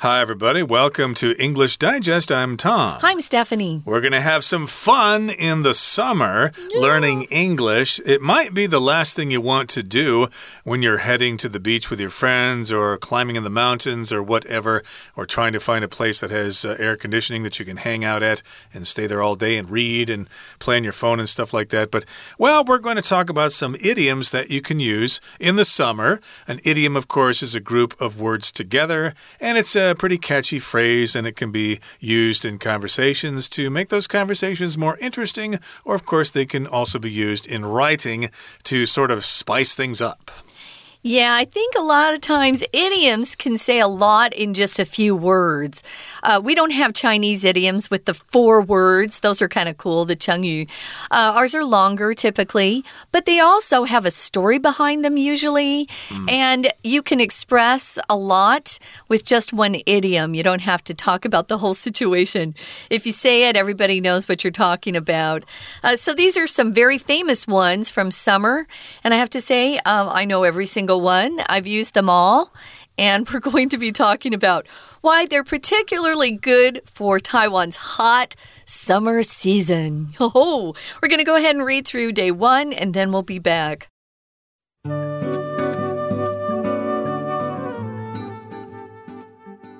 Hi, everybody. Welcome to English Digest. I'm Tom. Hi, I'm Stephanie. We're going to have some fun in the summer learning English. It might be the last thing you want to do when you're heading to the beach with your friends or climbing in the mountains or whatever, or trying to find a place that has air conditioning that you can hang out at and stay there all day and read and play on your phone and stuff like that. But, well, we're going to talk about some idioms that you can use in the summer. An idiom, of course, is a group of words together, and it's a pretty catchy phrase, and it can be used in conversations to make those conversations more interesting, or of course they can also be used in writing to sort of spice things up. Yeah, I think a lot of times idioms can say a lot in just a few words. We don't have Chinese idioms with the 4 words. Those are kind of cool, the Chengyu. Ours are longer typically, but they also have a story behind them usually. And you can express a lot with just one idiom. You don't have to talk about the whole situation. If you say it, everybody knows what you're talking about. So these are some very famous ones from summer. And I have to say, I know every single one. I've used them all, and we're going to be talking about why they're particularly good for Taiwan's hot summer season. Oh, we're going to go ahead and read through day 1, and then we'll be back.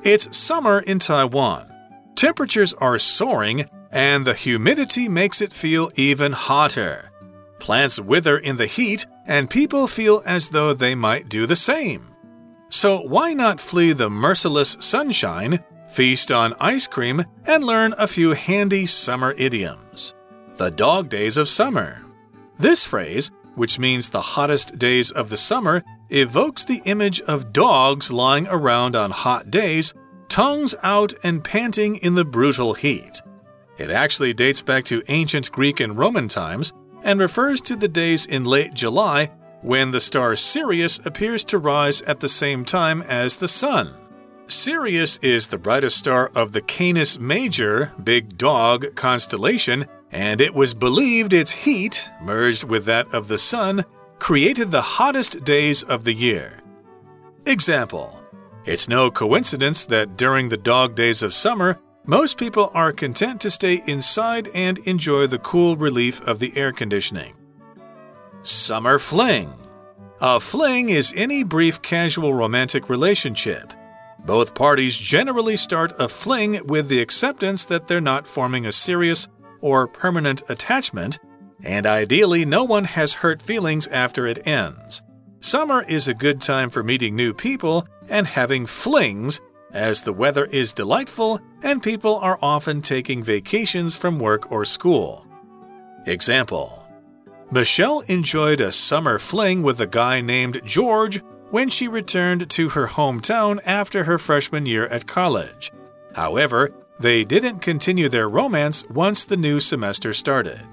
It's summer in Taiwan. Temperatures are soaring, and the humidity makes it feel even hotter. Plants wither in the heat, and people feel as though they might do the same. So why not flee the merciless sunshine, feast on ice cream, and learn a few handy summer idioms? The dog days of summer. This phrase, which means the hottest days of the summer, evokes the image of dogs lying around on hot days, tongues out and panting in the brutal heat. It actually dates back to ancient Greek and Roman times, and refers to the days in late July when the star Sirius appears to rise at the same time as the sun. Sirius is the brightest star of the Canis Major, Big Dog constellation, and it was believed its heat, merged with that of the sun, created the hottest days of the year. Example: it's no coincidence that during the dog days of summer, most people are content to stay inside and enjoy the cool relief of the air conditioning. Summer fling. A fling is any brief casual romantic relationship. Both parties generally start a fling with the acceptance that they're not forming a serious or permanent attachment, and ideally no one has hurt feelings after it ends. Summer is a good time for meeting new people and having flings, as the weather is delightful and people are often taking vacations from work or school. Example: Michelle enjoyed a summer fling with a guy named George when she returned to her hometown after her freshman year at college. However, they didn't continue their romance once the new semester started.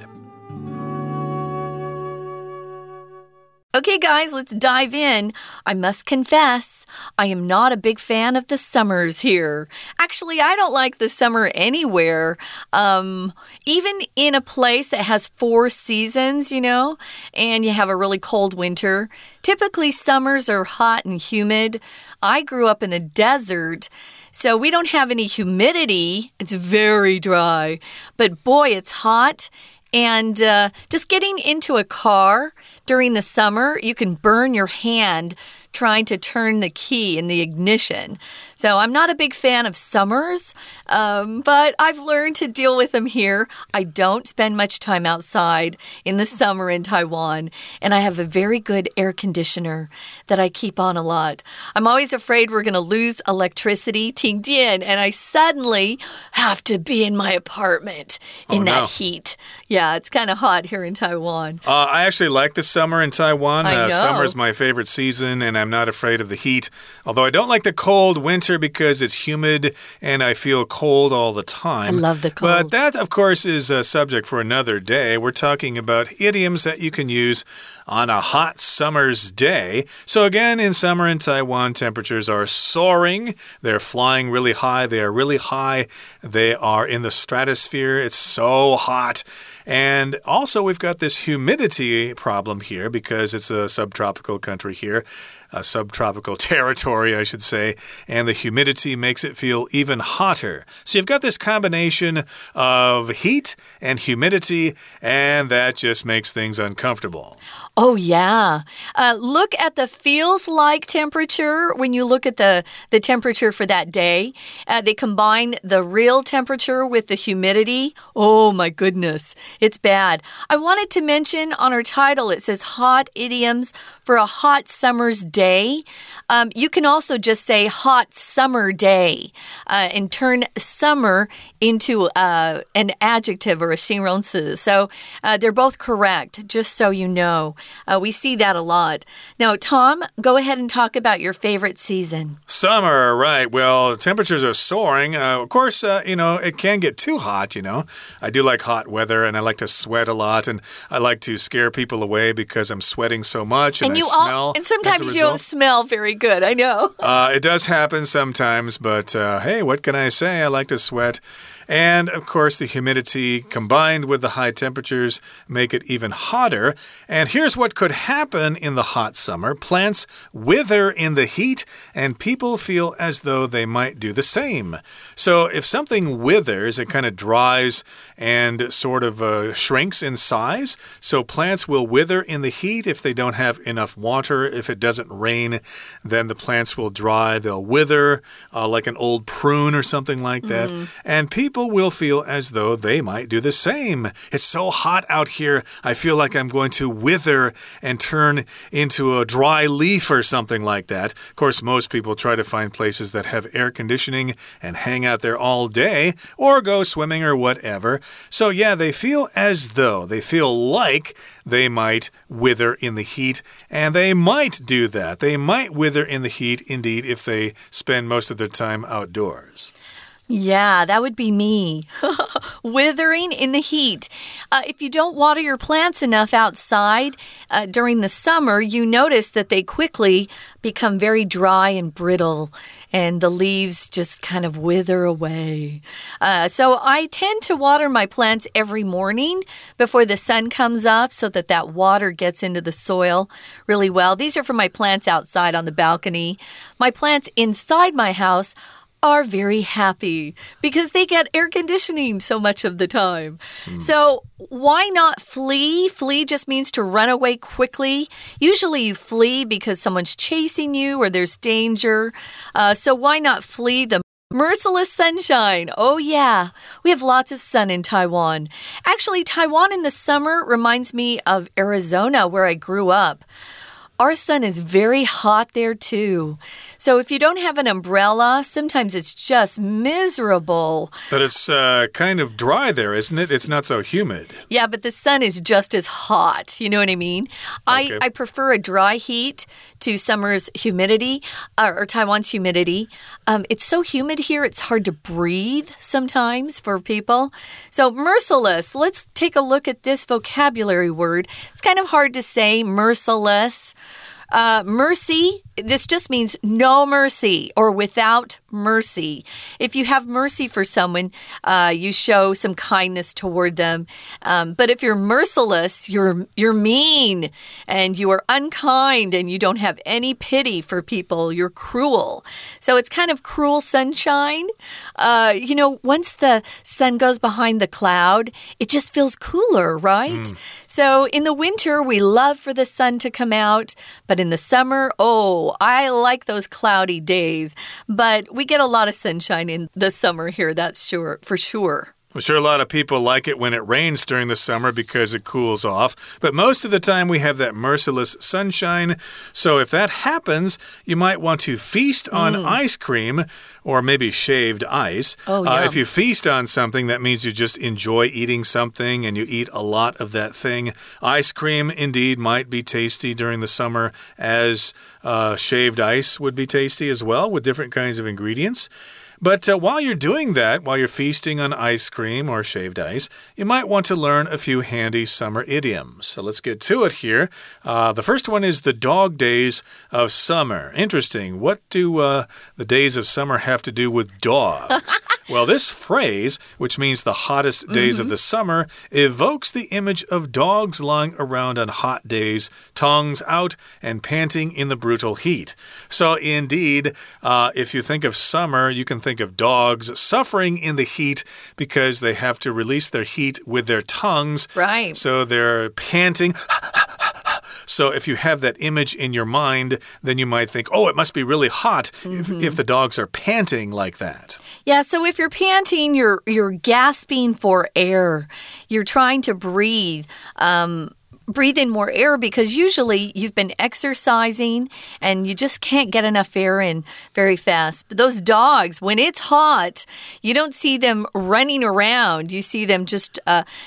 Okay, guys, let's dive in. I must confess, I am not a big fan of the summers here. Actually, I don't like the summer anywhere, even in a place that has 4 seasons, you know, and you have a really cold winter. Typically, summers are hot and humid. I grew up in the desert, so we don't have any humidity. It's very dry. But boy, it's hot. And just getting into a car during the summer, you can burn your hand trying to turn the key in the ignition. So I'm not a big fan of summers, but I've learned to deal with them here. I don't spend much time outside in the summer in Taiwan, and I have a very good air conditioner that I keep on a lot. I'm always afraid we're going to lose electricity, 停电, and I suddenly have to be in my apartment in that heat. Yeah, it's kind of hot here in Taiwan. I actually like the summer in Taiwan. Summer is my favorite season, and I'm not afraid of the heat, although I don't like the cold winter, because it's humid and I feel cold all the time. I love the cold. But that, of course, is a subject for another day. We're talking about idioms that you can use on a hot summer's day. So again, in summer in Taiwan, temperatures are soaring. They're flying really high. They are really high. They are in the stratosphere. It's so hot. And also, we've got this humidity problem here because it's a subtropical country here, a subtropical territory, I should say, and the humidity makes it feel even hotter. So you've got this combination of heat and humidity, and that just makes things uncomfortable. Oh, yeah. Look at the feels like temperature when you look at the temperature for that day. They combine the real temperature with the humidity. Oh, my goodness. It's bad. I wanted to mention on our title, it says hot idioms for a hot summer's day. You can also just say hot summer day and turn summer into an adjective or a 形容词. So they're both correct, just so you know.We see that a lot. Now, Tom, go ahead and talk about your favorite season. Summer, right. Well, temperatures are soaring. Of course, you know, it can get too hot, you know. I do like hot weather, and I like to sweat a lot, and I like to scare people away because I'm sweating so much, and I smell. And sometimes you don't smell very good, I know. It does happen sometimes, but hey, what can I say? I like to sweat. And, of course, the humidity combined with the high temperatures make it even hotter. And here's what could happen in the hot summer. Plants wither in the heat, and people feel as though they might do the same. So if something withers, it kind of dries and sort of shrinks in size. So plants will wither in the heat if they don't have enough water. If it doesn't rain, then the plants will dry. They'll wither like an old prune or something like that. And people will feel as though they might do the same. It's so hot out here, I feel like I'm going to wither and turn into a dry leaf or something like that. Of course, most people try to find places that have air conditioning and hang out there all day or go swimming or whatever. So yeah, they feel as though, they feel like they might wither in the heat, and they might do that. They might wither in the heat, indeed, if they spend most of their time outdoors.Yeah, that would be me. Withering in the heat. If you don't water your plants enough outside during the summer, you notice that they quickly become very dry and brittle, and the leaves just kind of wither away. So I tend to water my plants every morning before the sun comes up so that that water gets into the soil really well. These are for my plants outside on the balcony. My plants inside my house are very happy because they get air conditioning so much of the time. So why not flee? Flee just means to run away quickly. Usually you flee because someone's chasing you or there's danger. So why not flee the merciless sunshine? Oh, yeah. We have lots of sun in Taiwan. Actually, Taiwan in the summer reminds me of Arizona, where I grew up. Our sun is very hot there, too. So if you don't have an umbrella, sometimes it's just miserable. But it's kind of dry there, isn't it? It's not so humid. Yeah, but the sun is just as hot. You know what I mean? Okay. I prefer a dry heat to summer's humidity, or Taiwan's humidity. It's so humid here, it's hard to breathe sometimes for people. So merciless, let's take a look at this vocabulary word. It's kind of hard to say, merciless.Mercy, this just means no mercy or without mercy. If you have mercy for someone, you show some kindness toward them. But if you're merciless, you're mean and you are unkind and you don't have any pity for people. You're cruel. So it's kind of cruel sunshine. You know, once the sun goes behind the cloud, it just feels cooler, right? So in the winter, we love for the sun to come out. But in the summer, oh, I like those cloudy days. But we get a lot of sunshine in the summer here, that's sure, for sure. I'm sure a lot of people like it when it rains during the summer because it cools off. But most of the time we have that merciless sunshine. So if that happens, you might want to feast on ice cream or maybe shaved ice. If you feast on something, that means you just enjoy eating something and you eat a lot of that thing. Ice cream indeed might be tasty during the summer, as shaved ice would be tasty as well with different kinds of ingredients. But while you're doing that, while you're feasting on ice cream or shaved ice, you might want to learn a few handy summer idioms. So let's get to it here. The first one is the dog days of summer. Interesting. What do the days of summer have to do with dogs? Well, this phrase, which means the hottest days of the summer, evokes the image of dogs lying around on hot days, tongues out and panting in the brutal heat. So indeed, if you think of summer, you can think of dogs suffering in the heat because they have to release their heat with their tongues. Right. So they're panting. So if you have that image in your mind, then you might think, oh, it must be really hot if the dogs are panting like that. Yeah, so if you're panting, you're gasping for air. You're trying to breathe. Breathe in more air because usually you've been exercising and you just can't get enough air in very fast. But those dogs, when it's hot, you don't see them running around. You see them just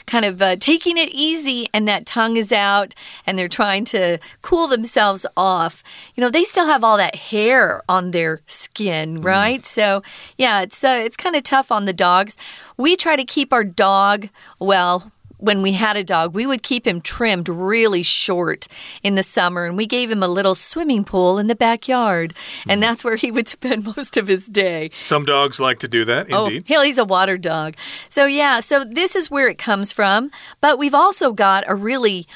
kind of taking it easy, and that tongue is out and they're trying to cool themselves off. You know, they still have all that hair on their skin, right? So, yeah, it's kind of tough on the dogs. We try to keep our dog, well, when we had a dog, we would keep him trimmed really short in the summer, and we gave him a little swimming pool in the backyard, and that's where he would spend most of his day. Some dogs like to do that, indeed. Oh, he's a water dog. So, yeah, so this is where it comes from, but we've also got a really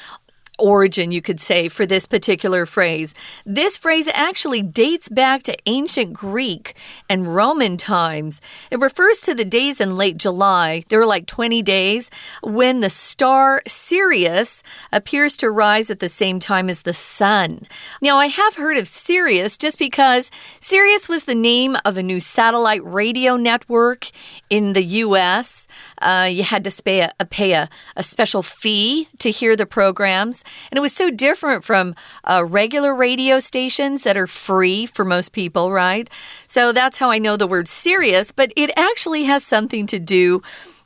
origin, you could say, for this particular phrase. This phrase actually dates back to ancient Greek and Roman times. It refers to the days in late July. There were like 20 days when the star Sirius appears to rise at the same time as the sun. Now, I have heard of Sirius just because Sirius was the name of a new satellite radio network in the U.S. You had to pay a special fee to hear the programs. And it was so different from regular radio stations that are free for most people, right? So that's how I know the word Sirius, but it actually has something to do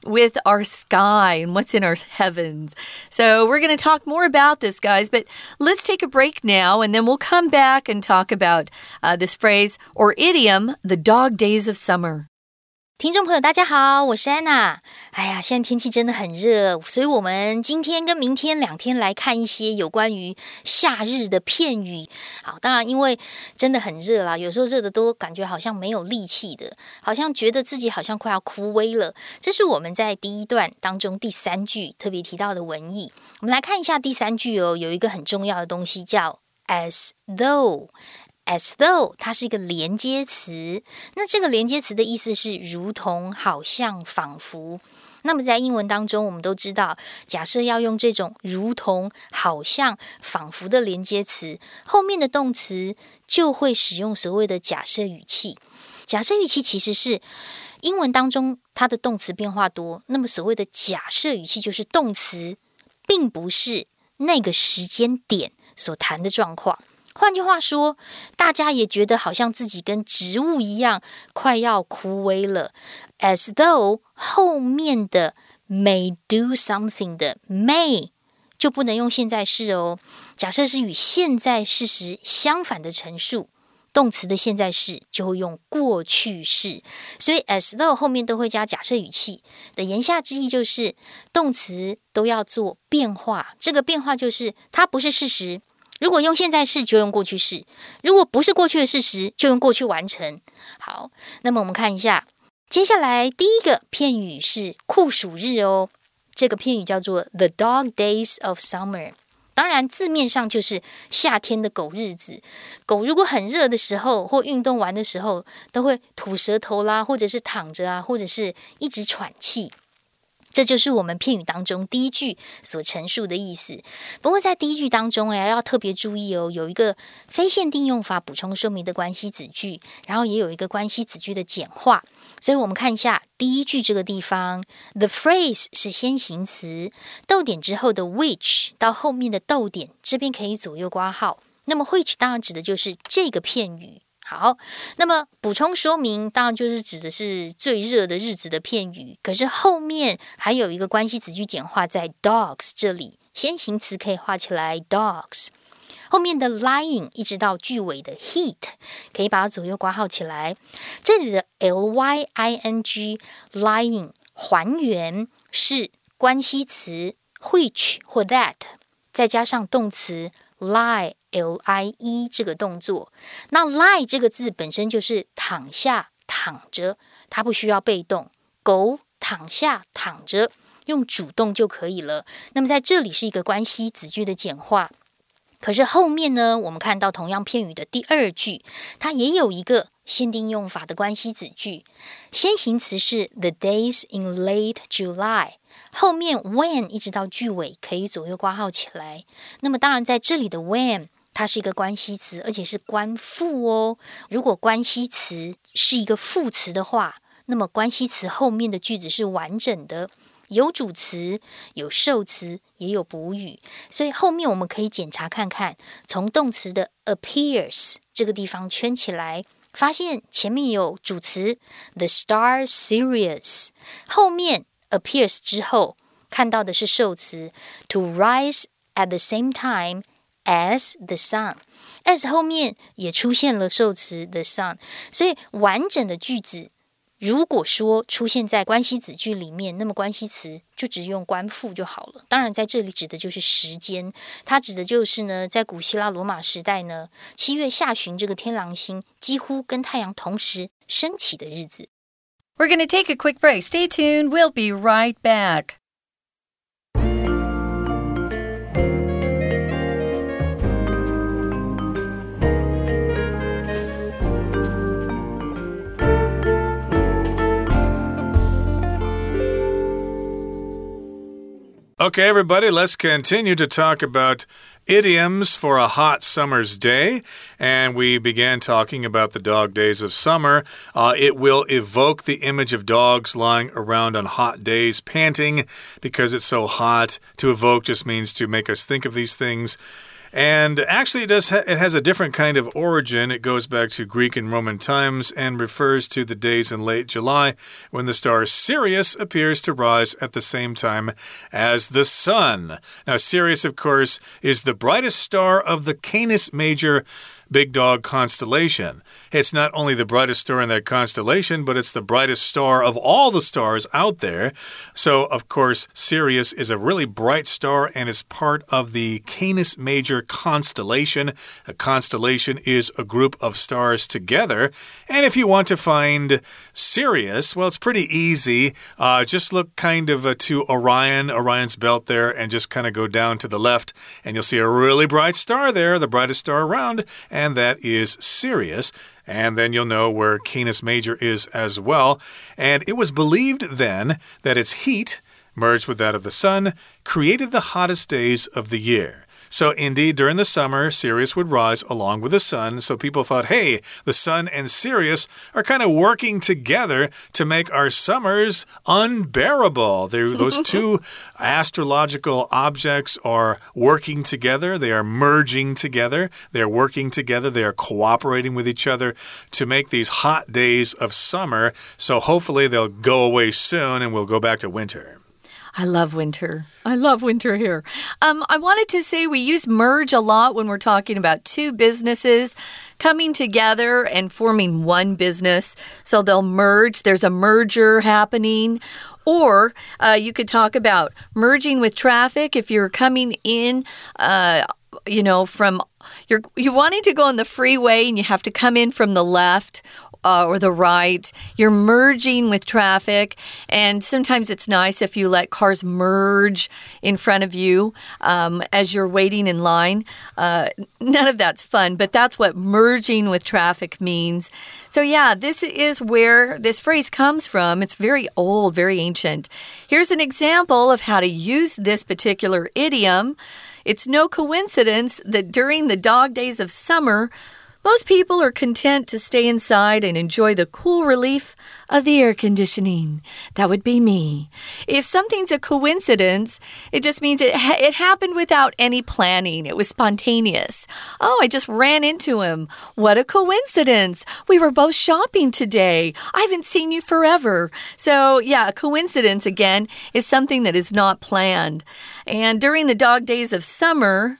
with our sky and what's in our heavens. So we're going to talk more about this, guys, but let's take a break now, and then we'll come back and talk about this phrase or idiom, the dog days of summer. 听众朋友大家好，我是 Anna。 哎呀，现在天气真的很热，所以我们今天跟明天两天来看一些有关于夏日的片语。好，当然因为真的很热啦，有时候热的都感觉好像没有力气的，好像觉得自己好像快要枯萎了。这是我们在第一段当中第三句特别提到的文意。我们来看一下第三句哦，有一个很重要的东西叫 as though。As though 它是一个连接词，那这个连接词的意思是如同、好像、仿佛。那么在英文当中我们都知道，假设要用这种如同、好像、仿佛的连接词，后面的动词就会使用所谓的假设语气。假设语气其实是英文当中它的动词变化多，那么所谓的假设语气就是动词并不是那个时间点所谈的状况。换句话说，大家也觉得好像自己跟植物一样快要枯萎了。As though 后面的 may do something 的 may 就不能用现在式哦。假设是与现在事实相反的陈述，动词的现在式就会用过去式。所以 as though 后面都会加假设语气的言下之意就是动词都要做变化。这个变化就是它不是事实。如果用现在式就用过去式，如果不是过去的事实就用过去完成。好，那么我们看一下接下来第一个片语是酷暑日哦，这个片语叫做 The Dog Days of Summer。 当然字面上就是夏天的狗日子，狗如果很热的时候或运动完的时候都会吐舌头啦，或者是躺着啊，或者是一直喘气。这就是我们片语当中第一句所陈述的意思。不过在第一句当中要特别注意哦，有一个非限定用法补充说明的关系子句，然后也有一个关系子句的简化。所以我们看一下第一句这个地方 The phrase 是先行词，逗点之后的 which 到后面的逗点，这边可以左右括号。那么 which 当然指的就是这个片语。好，那么补充说明当然就是指的是最热的日子的片语，可是后面还有一个关系子句简化在 dogs 这里，先行词可以画起来 dogs。后面的 lying 一直到句尾的 heat 可以把它左右括号起来。这里的 lying lying 还原是关系词 which 或 that 再加上动词 lie lie 这个动作。那 lie 这个字本身就是躺下躺着，它不需要被动，狗躺下躺着用主动就可以了。那么在这里是一个关系子句的简化。可是后面呢，我们看到同样片语的第二句，它也有一个限定用法的关系子句。先行词是 the days in late July， 后面 when 一直到句尾可以左右括号起来。那么当然在这里的 when 它是一个关系词，而且是冠副哦。如果关系词是一个副词的话，那么关系词后面的句子是完整的，有主词，有受词，也有补语。所以后面我们可以检查看看，从动词的 appears 这个地方圈起来，发现前面有主词 the star Sirius， 后面 appears 之后看到的是受词 to rise at the same time as the sun， as 后面也出现了受词 the sun。 所以完整的句子如果说出现在关系子句里面，那么关系词就只用冠副就好了。当然在这里指的就是时间，它指的就是呢，在古希腊罗马时代呢，7月下旬这个天狼星几乎跟太阳同时升起的日子。 We're going to take a quick break. Stay tuned. We'll be right back. Okay, everybody, let's continue to talk about idioms for a hot summer's day. And we began talking about the dog days of summer. It will evoke the image of dogs lying around on hot days, panting because it's so hot. To evoke just means to make us think of these things.And actually, it has a different kind of origin. It goes back to Greek and Roman times and refers to the days in late July when the star Sirius appears to rise at the same time as the sun. Now, Sirius, of course, is the brightest star of the Canis Major Big Dog constellation. It's not only the brightest star in that constellation, but it's the brightest star of all the stars out there. So, of course, Sirius is a really bright star, and it's part of the Canis Major constellation. A constellation is a group of stars together. And if you want to find Sirius, well, it's pretty easy. Just look kind of to Orion, Orion's belt there, and just kind of go down to the left, and you'll see a really bright star there, the brightest star around,and that is Sirius. And then you'll know where Canis Major is as well. And it was believed then that its heat, merged with that of the sun, created the hottest days of the year.So, indeed, during the summer, Sirius would rise along with the sun. So people thought, hey, the sun and Sirius are kind of working together to make our summers unbearable. Those two astrological objects are working together. They are merging together. They are working together. They are cooperating with each other to make these hot days of summer. So hopefully they'll go away soon and we'll go back to winter.I love winter. I love winter here. I wanted to say we use merge a lot when we're talking about two businesses coming together and forming one business. So they'll merge. There's a merger happening. Or you could talk about merging with traffic if you're coming in, you know, from you're wanting to go on the freeway and you have to come in from the left.Or the right. You're merging with traffic. And sometimes it's nice if you let cars merge in front of you as you're waiting in line. None of that's fun, but that's what merging with traffic means. So yeah, this is where this phrase comes from. It's very old, very ancient. Here's an example of how to use this particular idiom. It's no coincidence that during the dog days of summer,Most people are content to stay inside and enjoy the cool relief of the air conditioning. That would be me. If something's a coincidence, it just means it happened without any planning. It was spontaneous. Oh, I just ran into him. What a coincidence. We were both shopping today. I haven't seen you forever. So, yeah, a coincidence, again, is something that is not planned. And during the dog days of summer...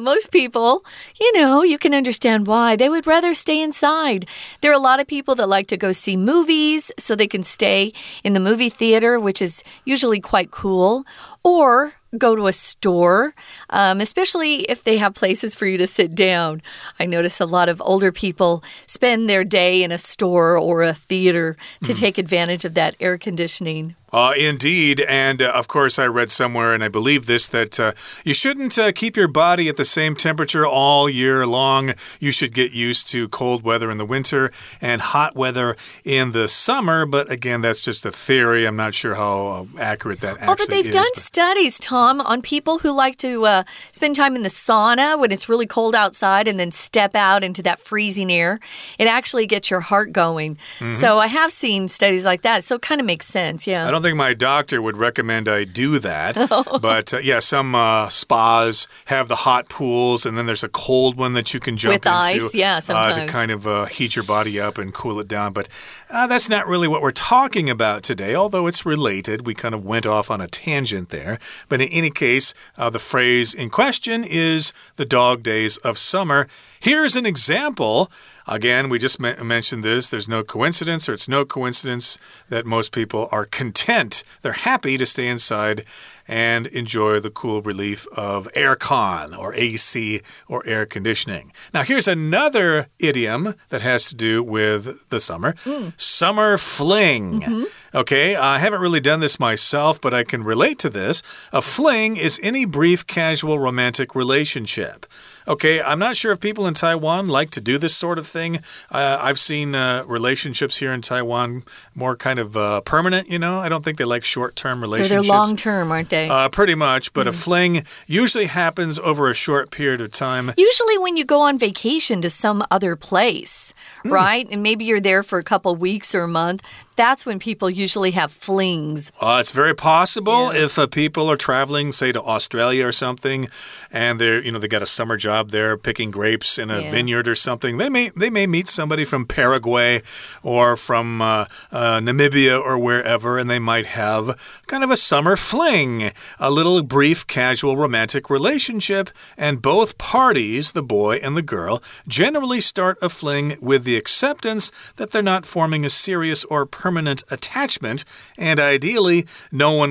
Most people, you can understand why. They would rather stay inside. There are a lot of people that like to go see movies so they can stay in the movie theater, which is usually quite cool, or go to a store, especially if they have places for you to sit down. I notice a lot of older people spend their day in a store or a theater to take advantage of that air conditioning. Indeed. And, of course, I read somewhere, and I believe this, that you shouldn't keep your body at the same temperature all year long. You should get used to cold weather in the winter and hot weather in the summer. But, again, that's just a theory. I'm not sure how accurate that actually is. Oh, but they've done studies, Tom, on people who like to spend time in the sauna when it's really cold outside and then step out into that freezing air. It actually gets your heart going. So I have seen studies like that. So it kind of makes sense, yeah. I don't think my doctor would recommend I do that, but yeah, some spas have the hot pools, and then there's a cold one that you can jump into ice, yeah, sometimes. To kind of heat your body up and cool it down. But that's not really what we're talking about today, although it's related. We kind of went off on a tangent there. But in any case, the phrase in question is the dog days of summer. Here's an example. Again, we just mentioned this. There's no coincidence, or it's no coincidence that most people are content. They're happy to stay inside and enjoy the cool relief of aircon or AC or air conditioning. Now, here's another idiom that has to do with the summer. Summer fling. Okay, I haven't really done this myself, but I can relate to this. A fling is any brief, casual, romantic relationship. Okay, I'm not sure if people in Taiwan like to do this sort of thing. I've seen relationships here in Taiwan more kind of permanent, I don't think they like short-term relationships. They're long-term, aren't they? Pretty much, but a fling usually happens over a short period of time. Usually when you go on vacation to some other place, right? And maybe you're there for a couple weeks or a month. That's when people usually have flings. It's very possible if people are traveling, say, to Australia or something, and they're, they got a summer job there picking grapes in a vineyard or something. They may meet somebody from Paraguay or from Namibia or wherever, and they might have kind of a summer fling, a little brief, casual, romantic relationship. And both parties, the boy and the girl, generally start a fling with the acceptance that they're not forming a serious or permanent attachment, and ideally, no one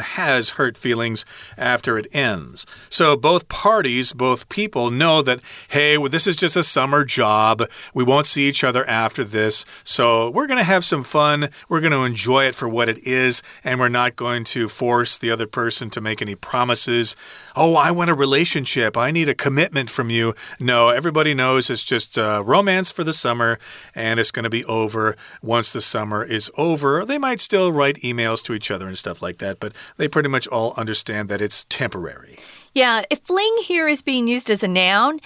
has hurt feelings after it ends. So both parties, both people know that, hey, this is just a summer job. We won't see each other after this. So we're going to have some fun. We're going to enjoy it for what it is. And we're not going to force the other person to make any promises. Oh, I want a relationship. I need a commitment from you. No, everybody knows it's just romance for the summer. And it's going to be over once the summer is over. They might still write emails to each other and stuff like that. But they pretty much all understand that it's temporary. Yeah, fling here is being used as a noun.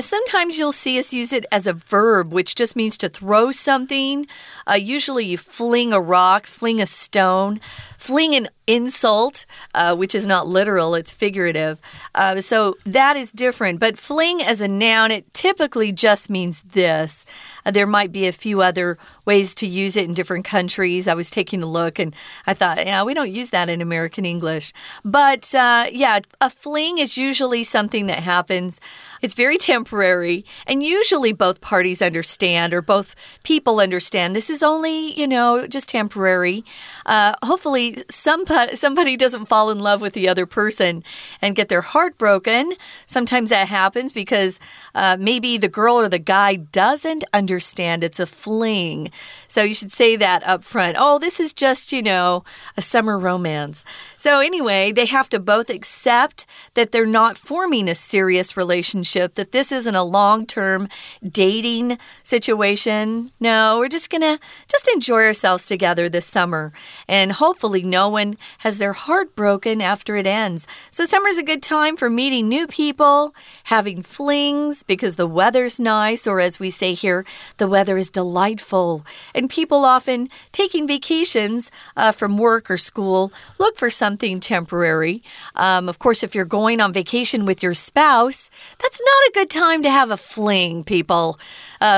Sometimes you'll see us use it as a verb, which just means to throw something. Usually you fling a rock, fling a stone, fling an insult, which is not literal, it's figurative. So that is different. But fling as a noun, it typically just means this. There might be a few other ways to use it in different countries. I was taking a look and I thought, we don't use that in American English. But a fling is usually something that happens. It's very temporary, and usually both parties understand, or both people understand. This is only, just temporary. Hopefully somebody doesn't fall in love with the other person and get their heart broken. Sometimes that happens because maybe the girl or the guy doesn't understand it's a fling. So you should say that up front. Oh, this is just, a summer romance. So anyway, they have to both accept that they're not forming a serious relationship, that this isn't a long-term dating situation. No, we're just going to enjoy ourselves together this summer. And hopefully no one has their heart broken after it ends. So summer's a good time for meeting new people, having flings because the weather's nice, or as we say here, the weather is delightful. And people often taking vacations from work or school look for something temporary. Of course, if you're going going on vacation with your spouse, that's not a good time to have a fling, people.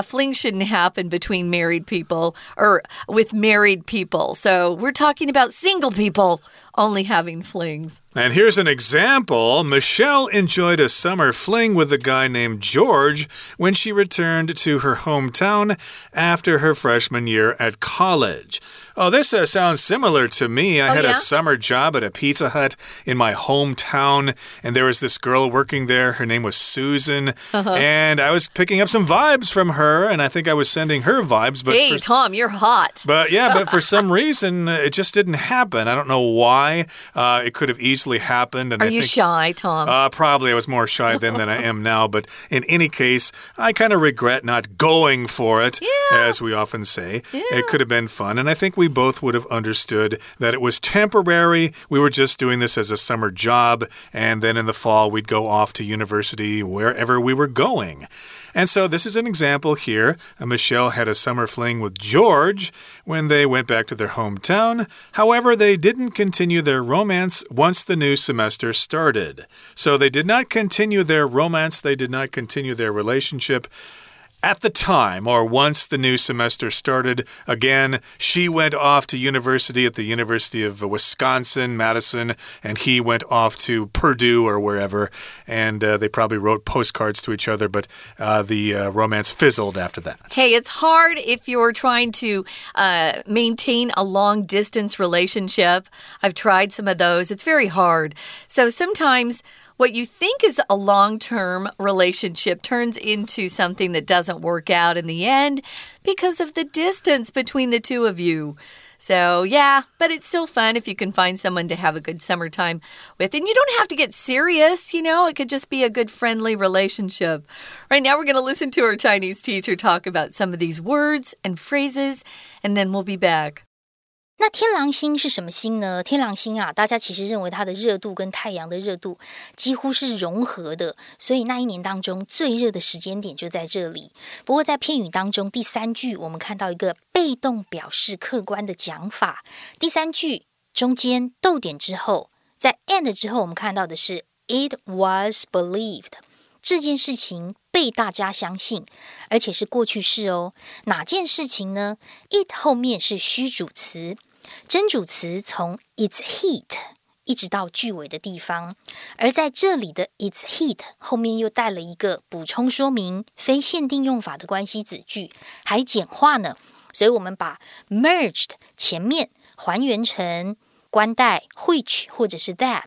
Fling shouldn't happen between married people or with married people. So we're talking about single people only having flings. And here's an example. Michelle enjoyed a summer fling with a guy named George when she returned to her hometown after her freshman year at college. Oh, this sounds similar to me. I had a summer job at a Pizza Hut in my hometown, and there was this girl working there. Her name was Susan, and I was picking up some vibes from her, and I think I was sending her vibes. But hey, Tom, you're hot. But yeah, but for some reason, it just didn't happen. I don't know why. It could have easily happened. And I think, shy, Tom? Probably I was more shy then than I am now. But in any case, I kind of regret not going for it, as we often say. Yeah. It could have been fun, and I think we both would have understood that it was temporary. We were just doing this as a summer job, and then in the fall we'd go off to university wherever we were going. And so this is an example here. Michelle had a summer fling with George when they went back to their hometown. However, they didn't continue their romance once the new semester started. So they did not continue their romance. They did not continue their relationship. At the time, or once the new semester started, again, she went off to university at the University of Wisconsin, Madison, and he went off to Purdue or wherever, and they probably wrote postcards to each other, but the romance fizzled after that. Hey, it's hard if you're trying to maintain a long-distance relationship. I've tried some of those. It's very hard. So sometimes what you think is a long-term relationship turns into something that doesn't work out in the end because of the distance between the two of you. So, yeah, but it's still fun if you can find someone to have a good summertime with. And you don't have to get serious, you know. It could just be a good, friendly relationship. Right now, we're going to listen to our Chinese teacher talk about some of these words and phrases, and then we'll be back.那天狼星是什么星呢？天狼星啊，大家其实认为它的热度跟太阳的热度几乎是融合的，所以那一年当中最热的时间点就在这里。不过在片语当中，第三句我们看到一个被动表示客观的讲法。第三句中间逗点之后，在 and 之后我们看到的是 it was believed， 这件事情被大家相信，而且是过去式哦。哪件事情呢？ it 后面是虚主词，真主词从 its heat 一直到句尾的地方，而在这里的 its heat 后面又带了一个补充说明非限定用法的关系子句，还简化呢。所以我们把 merged 前面还原成冠带 which 或者是 that，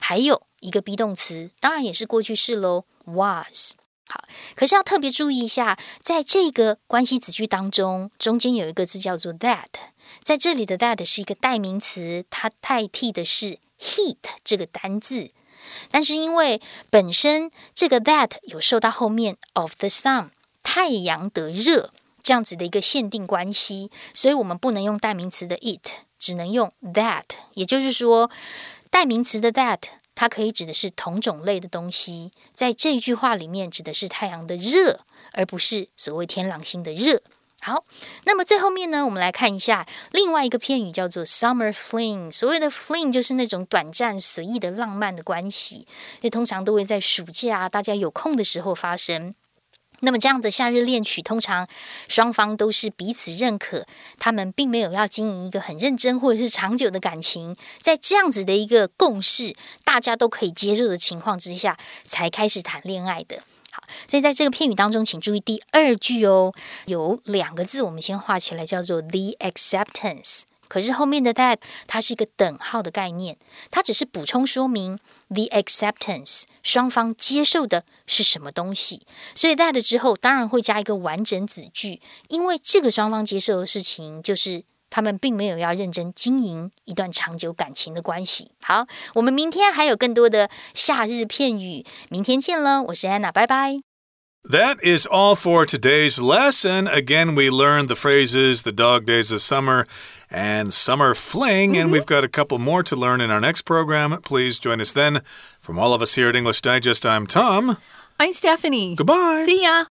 还有一个 be 动词，当然也是过去式咯 was。好，可是要特别注意一下，在这个关系子句当中，中间有一个字叫做 that， 在这里的 that 是一个代名词，它代替的是 heat 这个单字。但是因为本身这个 that 有受到后面 of the sun 太阳的热这样子的一个限定关系，所以我们不能用代名词的 it， 只能用 that。也就是说，代名词的 that。它可以指的是同种类的东西，在这一句话里面指的是太阳的热，而不是所谓天狼星的热。好，那么最后面呢，我们来看一下另外一个片语叫做 summer fling。 所谓的 fling 就是那种短暂随意的浪漫的关系，因为通常都会在暑假大家有空的时候发生。那么这样的夏日恋曲，通常双方都是彼此认可，他们并没有要经营一个很认真或者是长久的感情，在这样子的一个共识，大家都可以接受的情况之下，才开始谈恋爱的。好，所以在这个片语当中，请注意第二句哦，有两个字我们先画起来，叫做 the acceptance。可是后面的 that 它是一个等号的概念，它只是补充说明 the acceptance 双方接受的是什么东西，所以 that 之后当然会加一个完整子句，因为这个双方接受的事情就是他们并没有要认真经营一段长久感情的关系。好，我们明天还有更多的夏日片语，明天见了，我是 Anna， 拜拜。That is all for today's lesson. Again, we learned the phrases, the dog days of summer, and summer fling. And we've got a couple more to learn in our next program. Please join us then. From all of us here at English Digest, I'm Tom. I'm Stephanie. Goodbye. See ya.